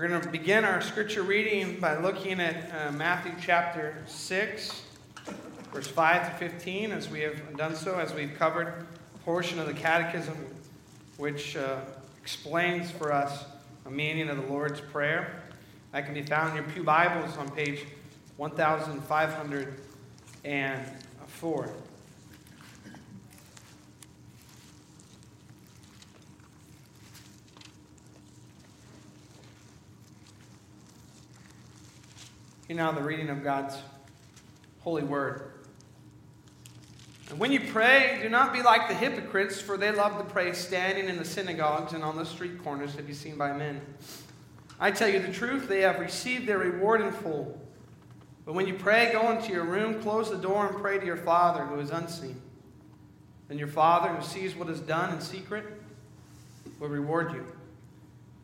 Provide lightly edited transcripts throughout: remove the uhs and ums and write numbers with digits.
We're going to begin our scripture reading by looking at Matthew chapter 6, verse 5 to 15, as we have done so, as we've covered a portion of the Catechism, which explains for us the meaning of the Lord's Prayer. That can be found in your pew Bibles on page 1504. Hear now the reading of God's holy word. And when you pray, do not be like the hypocrites, for they love to pray standing in the synagogues and on the street corners to be seen by men. I tell you the truth, they have received their reward in full. But when you pray, go into your room, close the door, and pray to your Father who is unseen. Then your Father who sees what is done in secret will reward you.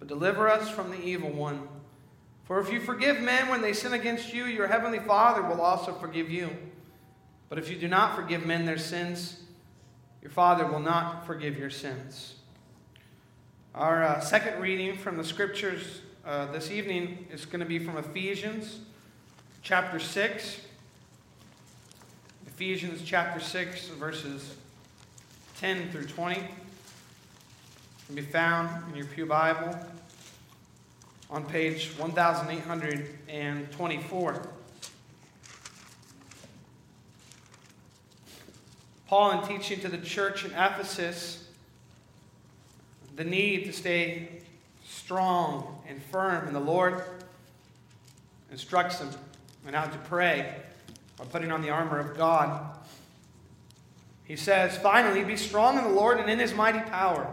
but deliver us from the evil one. For if you forgive men when they sin against you, your heavenly Father will also forgive you. But if you do not forgive men their sins, your Father will not forgive your sins. Our second reading from the Scriptures this evening is going to be from Ephesians chapter 6. Ephesians chapter 6, verses 10 through 20. Can be found in your pew Bible on page 1824. Paul, in teaching to the church in Ephesus the need to stay strong and firm in the Lord, instructs them on how to pray by putting on the armor of God. He says, "Finally, be strong in the Lord and in His mighty power.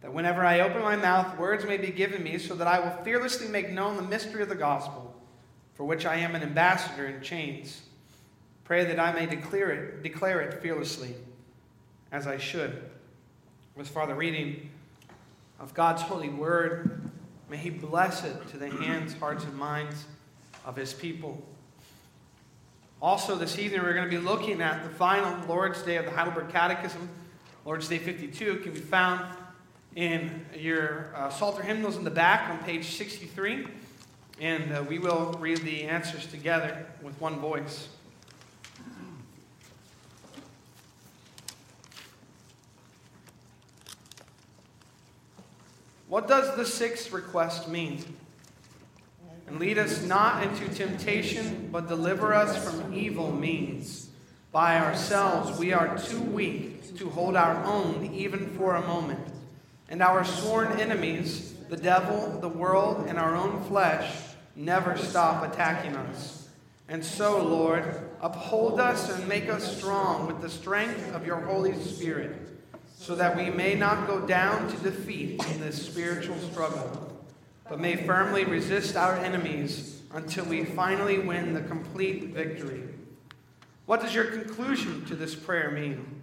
that whenever I open my mouth, words may be given me, so that I will fearlessly make known the mystery of the gospel, for which I am an ambassador in chains. Pray that I may declare it fearlessly, as I should." With further reading of God's holy word, may He bless it to the hands, hearts, and minds of His people. Also this evening, we're going to be looking at the final Lord's Day of the Heidelberg Catechism. Lord's Day 52 can be found in your Psalter hymnals in the back on page 63, and we will read the answers together with one voice. What does the sixth request mean? And lead us not into temptation, but deliver us from evil means. By ourselves we are too weak to hold our own even for a moment. And our sworn enemies, the devil, the world, and our own flesh, never stop attacking us. And so, Lord, uphold us and make us strong with the strength of your Holy Spirit, so that we may not go down to defeat in this spiritual struggle, but may firmly resist our enemies until we finally win the complete victory. What does your conclusion to this prayer mean?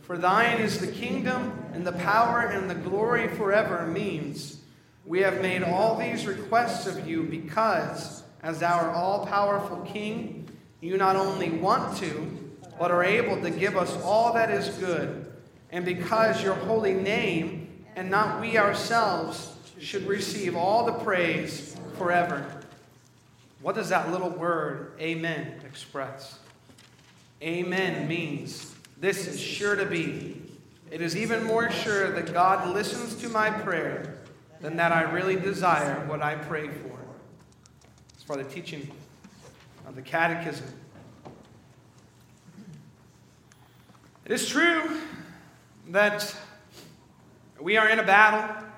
For thine is the kingdom, and the power, and the glory forever means We have made all these requests of you because, as our all-powerful King, you not only want to, but are able to give us all that is good, and because your holy name, and not we ourselves, should receive all the praise forever. What does that little word, amen, express? Amen means, this is sure to be. It is even more sure that God listens to my prayer than that I really desire what I pray for. As for the teaching of the Catechism. It is true that we are in a battle.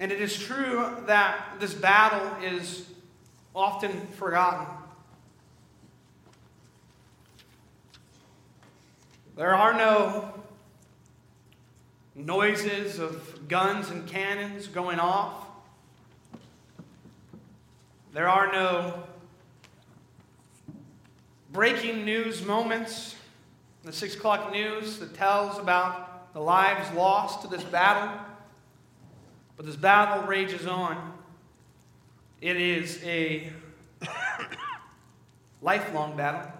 And it is true that this battle is often forgotten. There are no noises of guns and cannons going off. There are no breaking news moments, the 6 o'clock news that tells about the lives lost to this battle. But this battle rages on. It is a lifelong battle.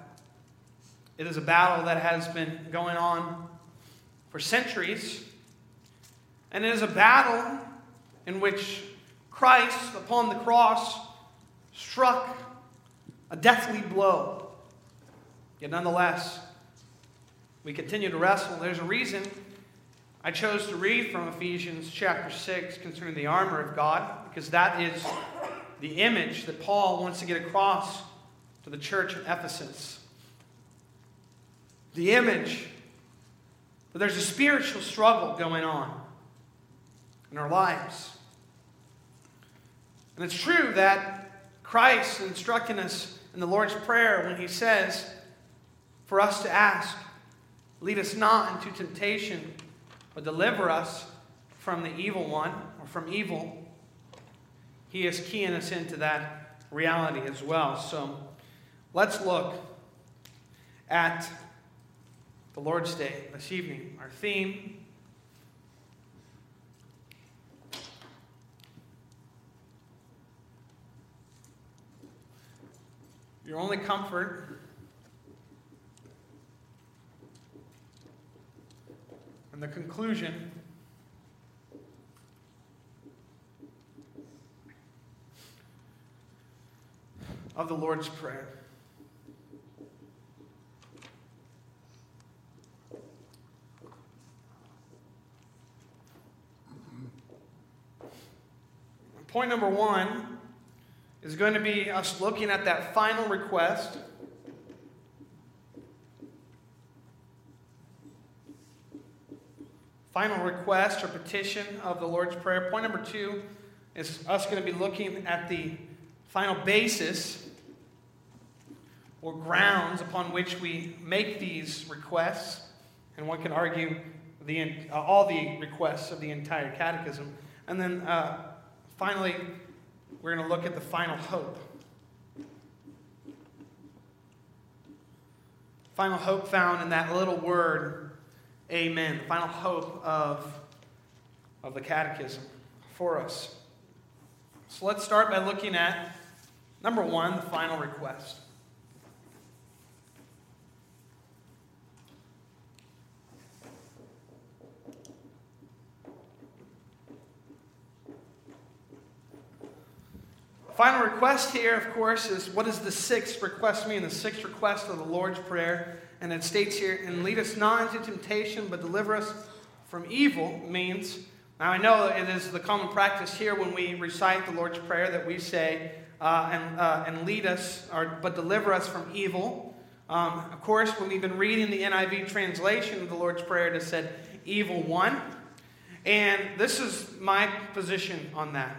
It is a battle that has been going on for centuries. And it is a battle in which Christ upon the cross struck a deathly blow. Yet nonetheless, we continue to wrestle. There's a reason I chose to read from Ephesians chapter 6 concerning the armor of God, because that is the image that Paul wants to get across to the church in Ephesus. The image that there's a spiritual struggle going on in our lives. And it's true that Christ is instructing us in the Lord's Prayer when he says for us to ask, lead us not into temptation, but deliver us from the evil one, or from evil. He is keying us into that reality as well. So let's look at the Lord's Day this evening. Our theme, your only comfort and the conclusion of the Lord's Prayer. Point number one is going to be us looking at that final request. Final request or petition of the Lord's Prayer. Point number two is us going to be looking at the final basis or grounds upon which we make these requests. And one can argue all the requests of the entire catechism. And then finally, we're going to look at the final hope. Final hope found in that little word, amen. The final hope of the catechism for us. So let's start by looking at, number one, the final request. Final request here, of course, is what does the sixth request mean? The sixth request of the Lord's Prayer. And it states here, and lead us not into temptation, but deliver us from evil means. Now I know it is the common practice here when we recite the Lord's Prayer that we say, and lead us, but deliver us from evil. Of course, when we've been reading the NIV translation of the Lord's Prayer, it said evil one. And this is my position on that.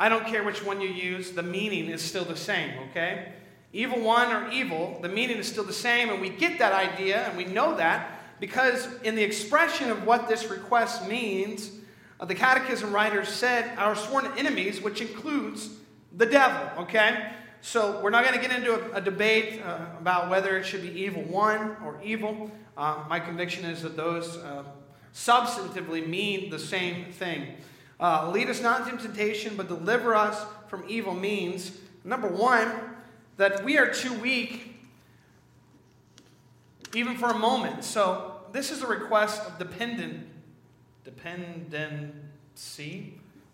I don't care which one you use, the meaning is still the same, okay? Evil one or evil, the meaning is still the same, and we get that idea, and we know that, because in the expression of what this request means, the catechism writer said, our sworn enemies, which includes the devil, okay? So we're not going to get into a debate about whether it should be evil one or evil. My conviction is that those substantively mean the same thing. Lead us not into temptation, but deliver us from evil means, number one, that we are too weak even for a moment. So this is a request of dependency.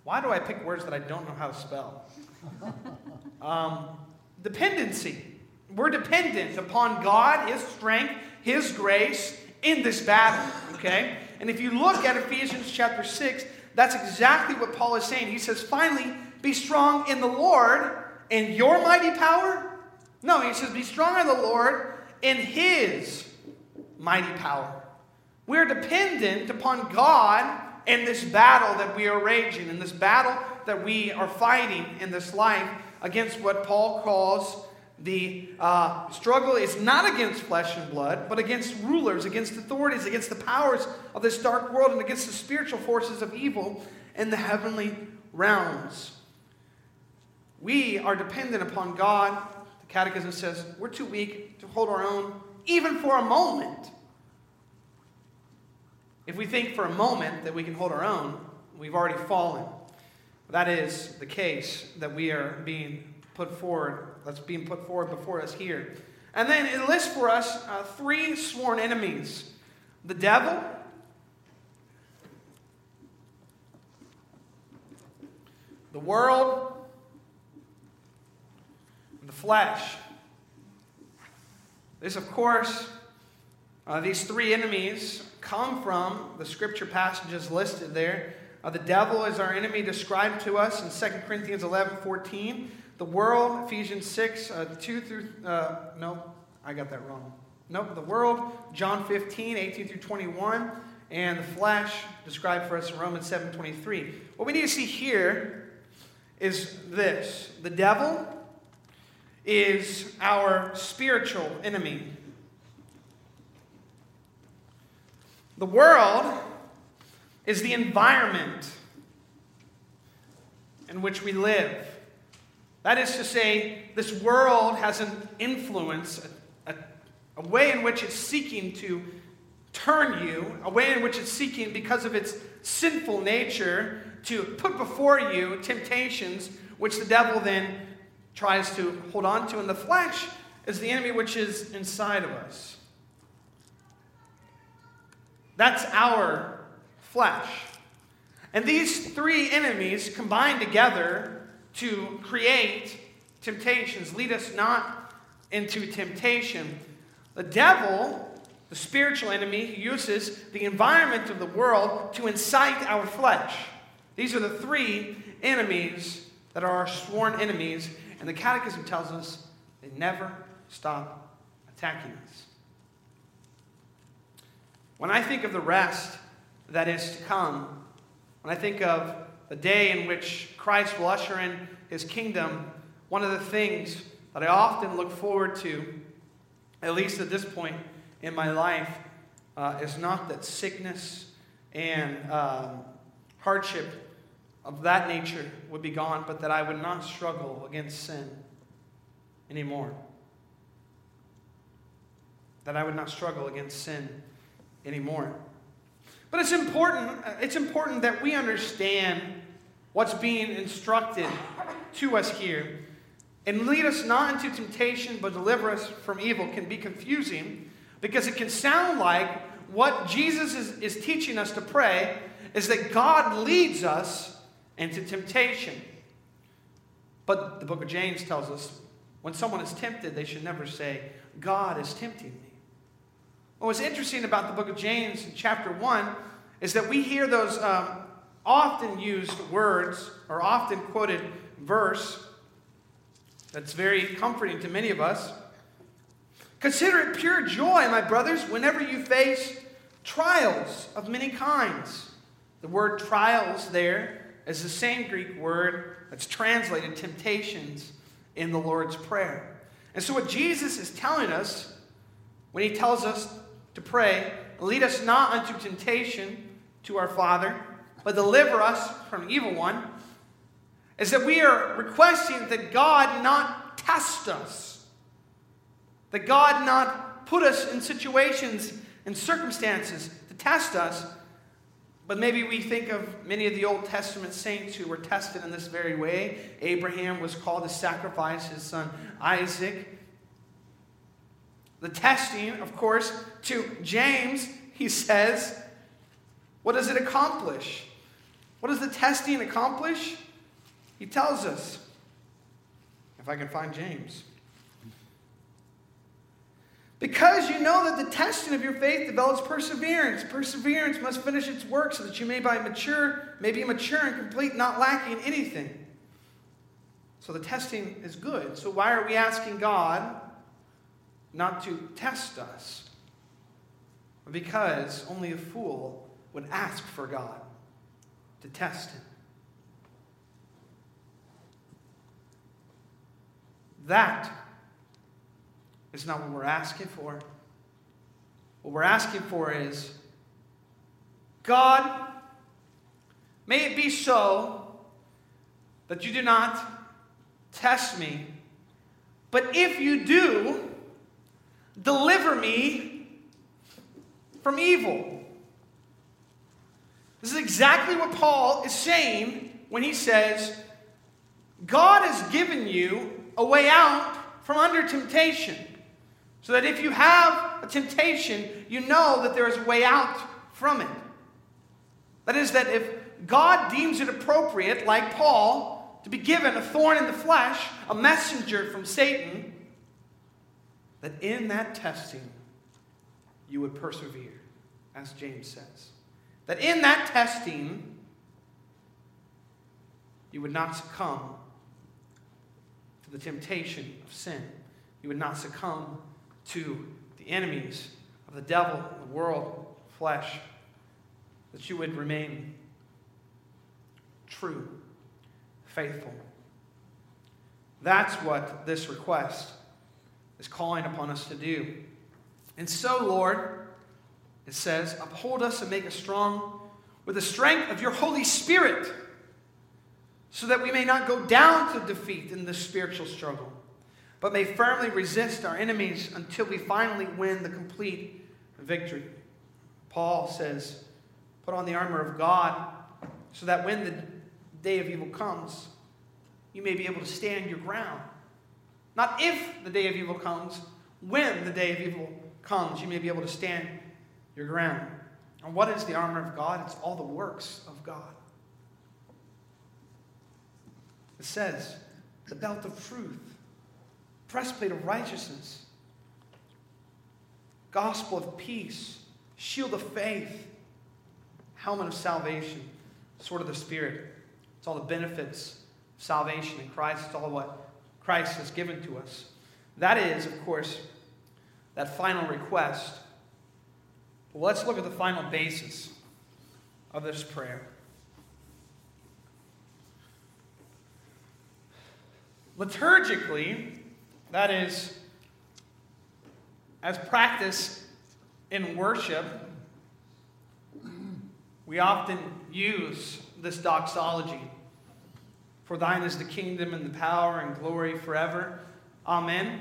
Why do I pick words that I don't know how to spell? Dependency. We're dependent upon God, His strength, His grace in this battle, okay? And if you look at Ephesians chapter 6, that's exactly what Paul is saying. He says, finally, be strong in the Lord and your mighty power. No, he says, be strong in the Lord and His mighty power. We're dependent upon God in this battle that we are raging, in this battle that we are fighting in this life against what Paul calls the struggle. Is not against flesh and blood, but against rulers, against authorities, against the powers of this dark world, and against the spiritual forces of evil in the heavenly realms. We are dependent upon God. The Catechism says we're too weak to hold our own, even for a moment. If we think for a moment that we can hold our own, we've already fallen. That is the case that we are being put forward. That's being put forward before us here. And then it lists for us three sworn enemies. The devil, the world, and the flesh. This, of course, these three enemies come from the scripture passages listed there. The devil is our enemy described to us in 2 Corinthians 11:14. The world, Ephesians 6, 2 through, the world, John 15, 18 through 21, and the flesh described for us in Romans 7:23. What we need to see here is this. The devil is our spiritual enemy. The world is the environment in which we live. That is to say, this world has an influence, a way in which it's seeking to turn you, a way in which it's seeking, because of its sinful nature, to put before you temptations, which the devil then tries to hold on to. And the flesh is the enemy which is inside of us. That's our flesh. And these three enemies combine together to create temptations. Lead us not into temptation. The devil, the spiritual enemy, uses the environment of the world to incite our flesh. These are the three enemies that are our sworn enemies, and the Catechism tells us they never stop attacking us. When I think of the rest that is to come, when I think of the day in which Christ will usher in His kingdom, one of the things that I often look forward to, at least at this point in my life, is not that sickness and hardship of that nature would be gone, but that I would not struggle against sin anymore. But it's important that we understand what's being instructed to us here. And lead us not into temptation, but deliver us from evil can be confusing, because it can sound like what Jesus is teaching us to pray is that God leads us into temptation. But the book of James tells us when someone is tempted, they should never say, God is tempting me. What's interesting about the book of James in chapter 1 is that we hear those often used words or often quoted verse that's very comforting to many of us. Consider it pure joy, my brothers, whenever you face trials of many kinds. The word trials there is the same Greek word that's translated temptations in the Lord's Prayer. And so what Jesus is telling us when He tells us to pray, lead us not unto temptation to our Father, but deliver us from the evil one, is that we are requesting that God not test us, that God not put us in situations and circumstances to test us, But maybe we think of many of the Old Testament saints who were tested in this very way. Abraham was called to sacrifice his son Isaac. The testing, of course, to James, he says, what does it accomplish? What does the testing accomplish? He tells us, if I can find James. Because you know that the testing of your faith develops perseverance. Perseverance must finish its work so that you may be mature and complete, not lacking anything. So the testing is good. So why are we asking God not to test us? Because only a fool would ask for God to test him. That is not what we're asking for. What we're asking for is, God, may it be so that you do not test me, but if you do, deliver me from evil. This is exactly what Paul is saying when he says, God has given you a way out from under temptation. So that if you have a temptation, you know that there is a way out from it. That is, that if God deems it appropriate, like Paul, to be given a thorn in the flesh, a messenger from Satan, that in that testing you would persevere, as James says. That in that testing you would not succumb to the temptation of sin. You would not succumb to the enemies of the devil, the world, flesh, that you would remain true, faithful. That's what this request is calling upon us to do. And so, Lord, it says, uphold us and make us strong with the strength of your Holy Spirit, so that we may not go down to defeat in this spiritual struggle, but may firmly resist our enemies until we finally win the complete victory. Paul says, put on the armor of God so that when the day of evil comes, you may be able to stand your ground. Not if the day of evil comes, when the day of evil comes, you may be able to stand your ground. And what is the armor of God? It's all the works of God. It says, the belt of truth, breastplate of righteousness, gospel of peace, shield of faith, helmet of salvation, sword of the Spirit. It's all the benefits of salvation in Christ. It's all what Christ has given to us. That is, of course, that final request. But let's look at the final basis of this prayer. Liturgically, that is, as practice in worship, we often use this doxology. For thine is the kingdom and the power and glory forever. Amen.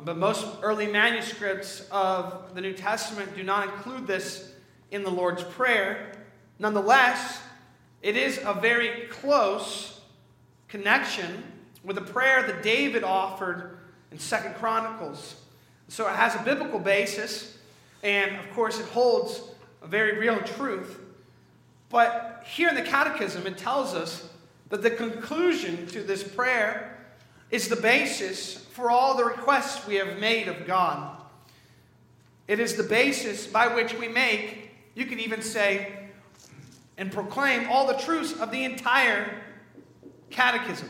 But most early manuscripts of the New Testament do not include this in the Lord's Prayer. Nonetheless, it is a very close connection with a prayer that David offered in 2 Chronicles. So it has a biblical basis, and of course it holds a very real truth. But here in the Catechism, it tells us that the conclusion to this prayer is the basis for all the requests we have made of God. It is the basis by which we make, you could even say, and proclaim all the truths of the entire Catechism.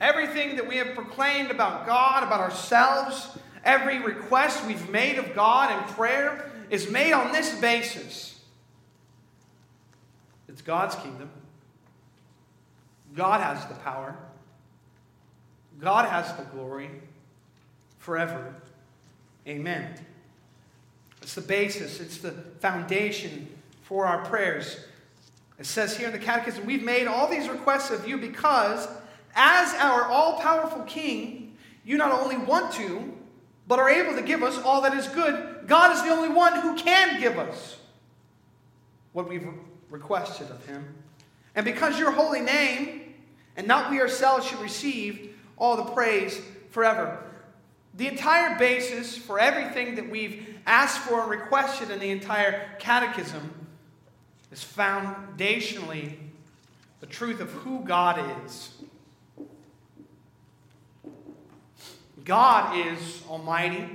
Everything that we have proclaimed about God, about ourselves, every request we've made of God in prayer is made on this basis. It's God's kingdom. God has the power. God has the glory forever. Amen. It's the basis. It's the foundation for our prayers. It says here in the Catechism, we've made all these requests of you because, as our all-powerful King, you not only want to, but are able to give us all that is good. God is the only one who can give us what we've requested of him. And because your holy name, and not we ourselves, should receive all the praise forever. The entire basis for everything that we've asked for and requested in the entire catechism is foundationally the truth of who God is. God is almighty.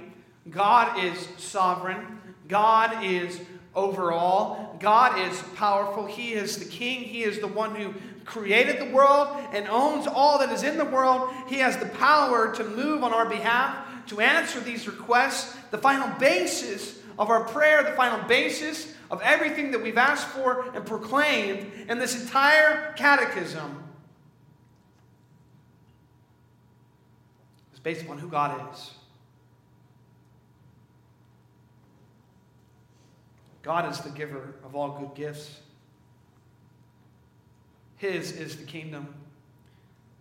God is sovereign. God is over all. God is powerful. He is the king. He is the one who created the world and owns all that is in the world. He has the power to move on our behalf, to answer these requests. The final basis of our prayer, the final basis of everything that we've asked for and proclaimed in this entire catechism, based upon who God is. God is the giver of all good gifts. His is the kingdom,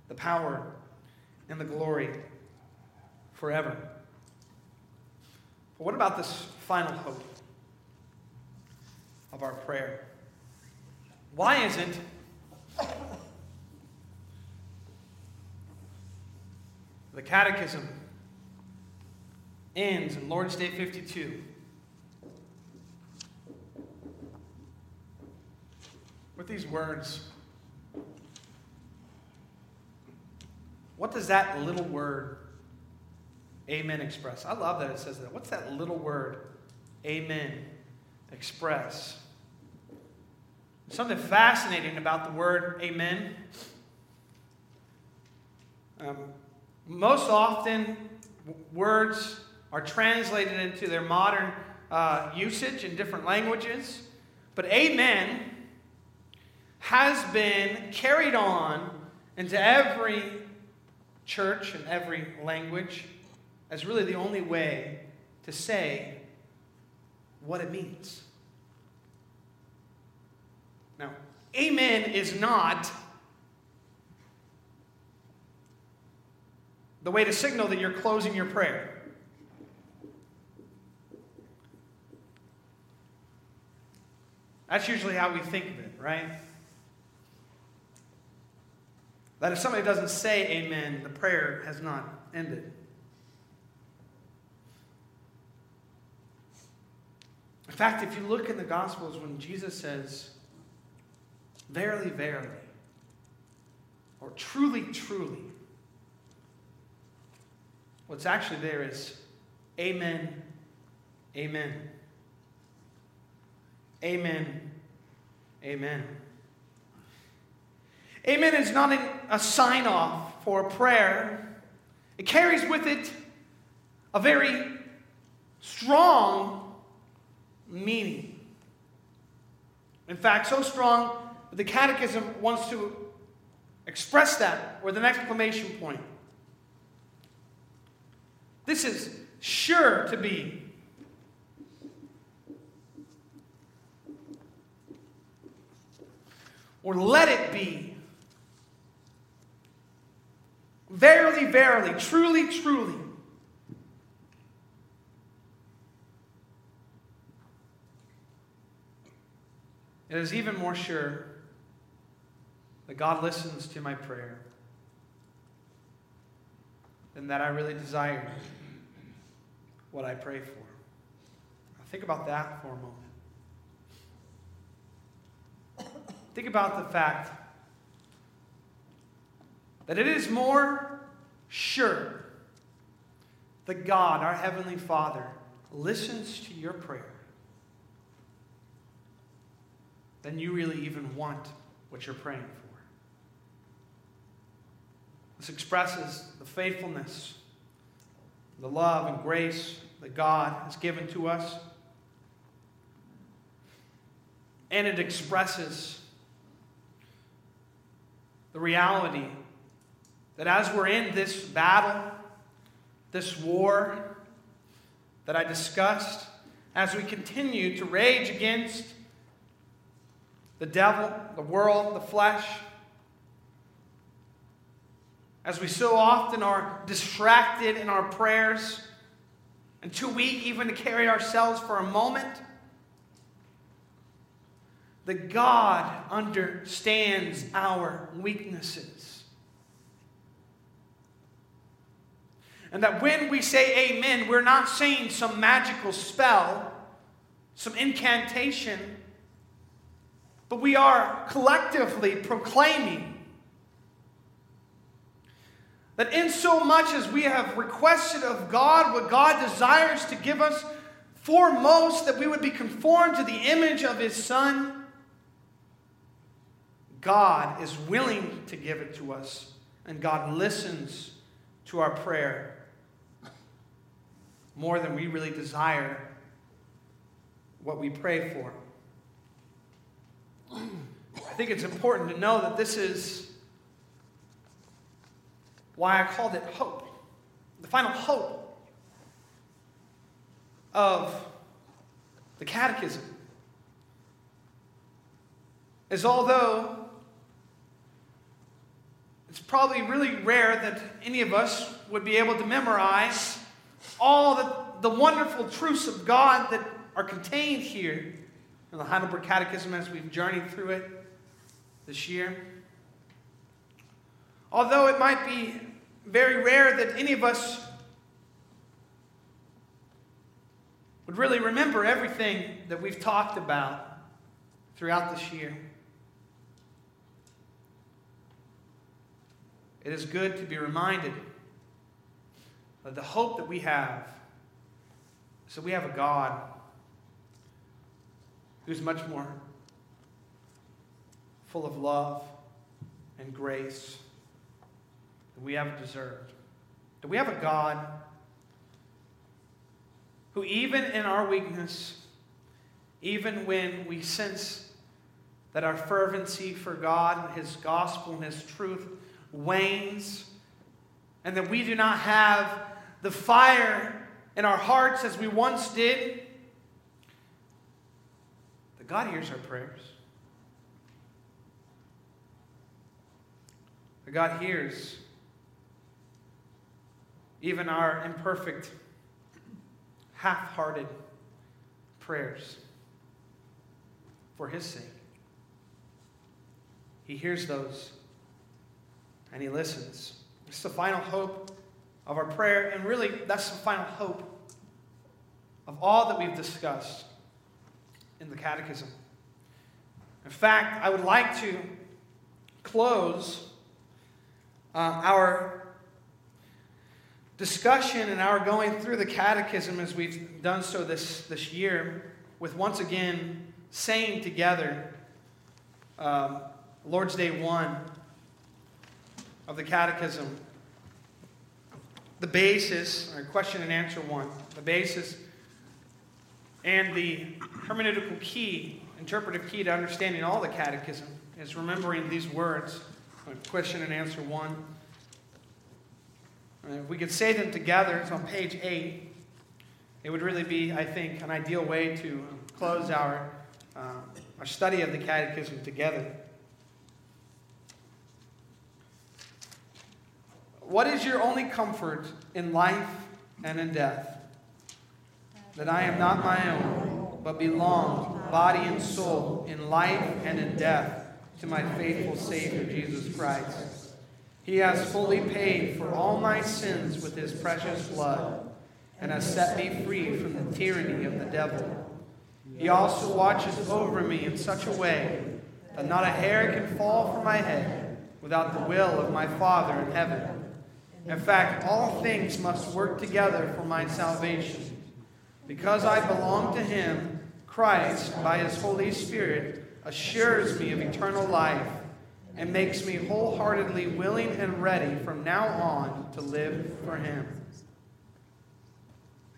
the power, and the glory forever. But what about this final hope of our prayer? Why isn't the catechism ends in Lord's Day 52 with these words? What does that little word, amen, express? I love that it says that. What's that little word, amen, express? There's something fascinating about the word amen. Most often, words are translated into their modern usage in different languages. But amen has been carried on into every church and every language as really the only way to say what it means. Now, amen is not the way to signal that you're closing your prayer. That's usually how we think of it, right? That if somebody doesn't say amen, the prayer has not ended. In fact, if you look in the Gospels when Jesus says, verily, verily, or truly, truly, what's actually there is amen, amen, amen, amen. Amen is not a sign-off for a prayer. It carries with it a very strong meaning. In fact, so strong that the Catechism wants to express that with an exclamation point. This is sure to be or let it be. Verily, verily, truly, truly. It is even more sure that God listens to my prayer than that I really desire what I pray for. Now think about that for a moment. Think about the fact that it is more sure that God, our Heavenly Father, listens to your prayer than you really even want what you're praying for. This expresses the faithfulness, the love and grace that God has given to us. And it expresses the reality that as we're in this battle, this war that I discussed, as we continue to rage against the devil, the world, the flesh, as we so often are distracted in our prayers and too weak even to carry ourselves for a moment. That God understands our weaknesses. And that when we say amen, we're not saying some magical spell, some incantation, but we are collectively proclaiming that insomuch as we have requested of God what God desires to give us, foremost that we would be conformed to the image of His Son, God is willing to give it to us, and God listens to our prayer more than we really desire what we pray for. I think it's important to know that this is why I called it hope. The final hope of the Catechism is, although it's probably really rare that any of us would be able to memorize all the wonderful truths of God that are contained here in the Heidelberg Catechism as we've journeyed through it this year. Although it might be very rare that any of us would really remember everything that we've talked about throughout this year, it is good to be reminded that the hope that we have is that we have a God who's much more full of love and grace than we ever deserved. That we have a God who, even in our weakness, even when we sense that our fervency for God and His gospel and His truth wanes, and that we do not have the fire in our hearts as we once did, that God hears our prayers. That God hears even our imperfect, half-hearted prayers for His sake. He hears those and He listens. It's the final hope of our prayer, and really that's the final hope of all that we've discussed in the Catechism. In fact, I would like to close our discussion and our going through the Catechism as we've done so this year with once again saying together Lord's Day 1 of the Catechism, the basis, or question and answer 1, the basis and the hermeneutical key, interpretive key to understanding all the Catechism is remembering these words, question and answer 1. And if we could say them together, it's on page 8, it would really be, I think, an ideal way to close our study of the Catechism together. What is your only comfort in life and in death? That I am not my own, but belong, body and soul, in life and in death, to my faithful Savior, Jesus Christ. He has fully paid for all my sins with His precious blood, and has set me free from the tyranny of the devil. He also watches over me in such a way that not a hair can fall from my head without the will of my Father in heaven. In fact, all things must work together for my salvation. Because I belong to Him, Christ, by His Holy Spirit, assures me of eternal life and makes me wholeheartedly willing and ready from now on to live for Him.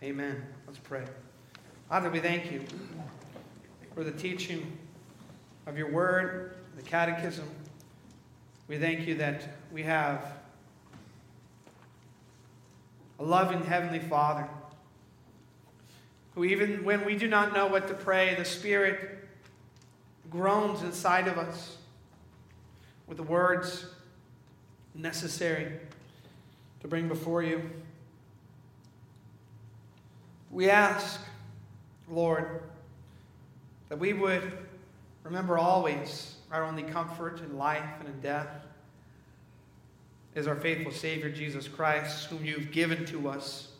Amen. Let's pray. Father, we thank You for the teaching of Your Word, the Catechism. We thank You that we have a loving Heavenly Father who, even when we do not know what to pray, the Spirit groans inside of us with the words necessary to bring before You. We ask, Lord, that we would remember always our only comfort in life and in death is our faithful Savior, Jesus Christ, whom you've given to us.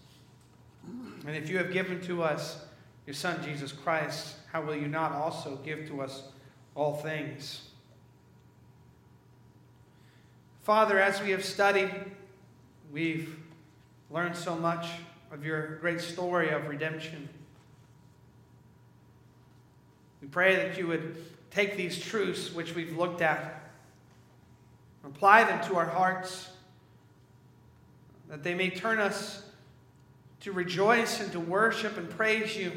And if you have given to us your Son, Jesus Christ, how will you not also give to us all things? Father, as we have studied, we've learned so much of your great story of redemption. We pray that you would take these truths which we've looked at, apply them to our hearts, that they may turn us to rejoice and to worship and praise you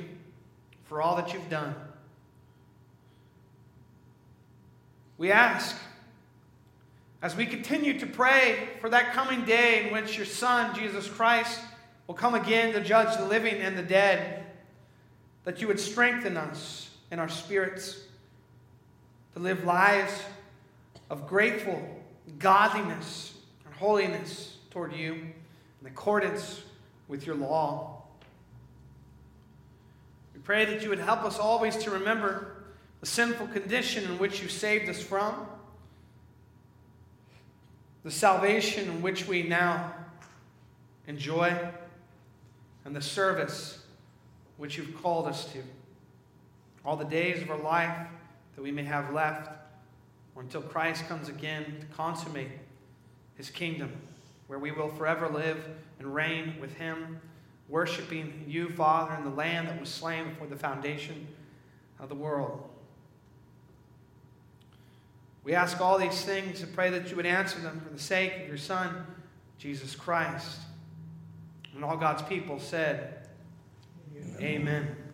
for all that you've done. We ask, as we continue to pray for that coming day in which your Son, Jesus Christ, will come again to judge the living and the dead, that you would strengthen us in our spirits to live lives of grateful godliness and holiness toward you in accordance with your law. We pray that you would help us always to remember the sinful condition in which you saved us from, the salvation in which we now enjoy, and the service which you've called us to, all the days of our life that we may have left, or until Christ comes again to consummate his kingdom, where we will forever live and reign with him, worshiping you, Father, in the Lamb that was slain before the foundation of the world. We ask all these things and pray that you would answer them for the sake of your Son, Jesus Christ. And all God's people said, Amen.